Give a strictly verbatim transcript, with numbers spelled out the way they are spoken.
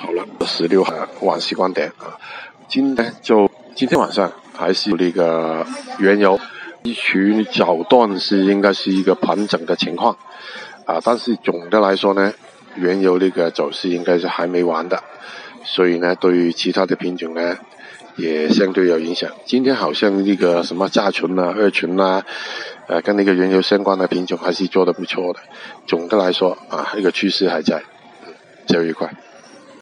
好了，十六号晚市观点啊，今天就今天晚上还是那个原油一群小段是应该是一个盘整的情况啊，但是总的来说呢，原油那个走势应该是还没完的，所以呢，对于其他的品种呢也相对有影响。今天好像那个什么甲醇啊、二醇啊，呃，跟那个原油相关的品种还是做得不错的。总的来说啊，一个趋势还在，交易快。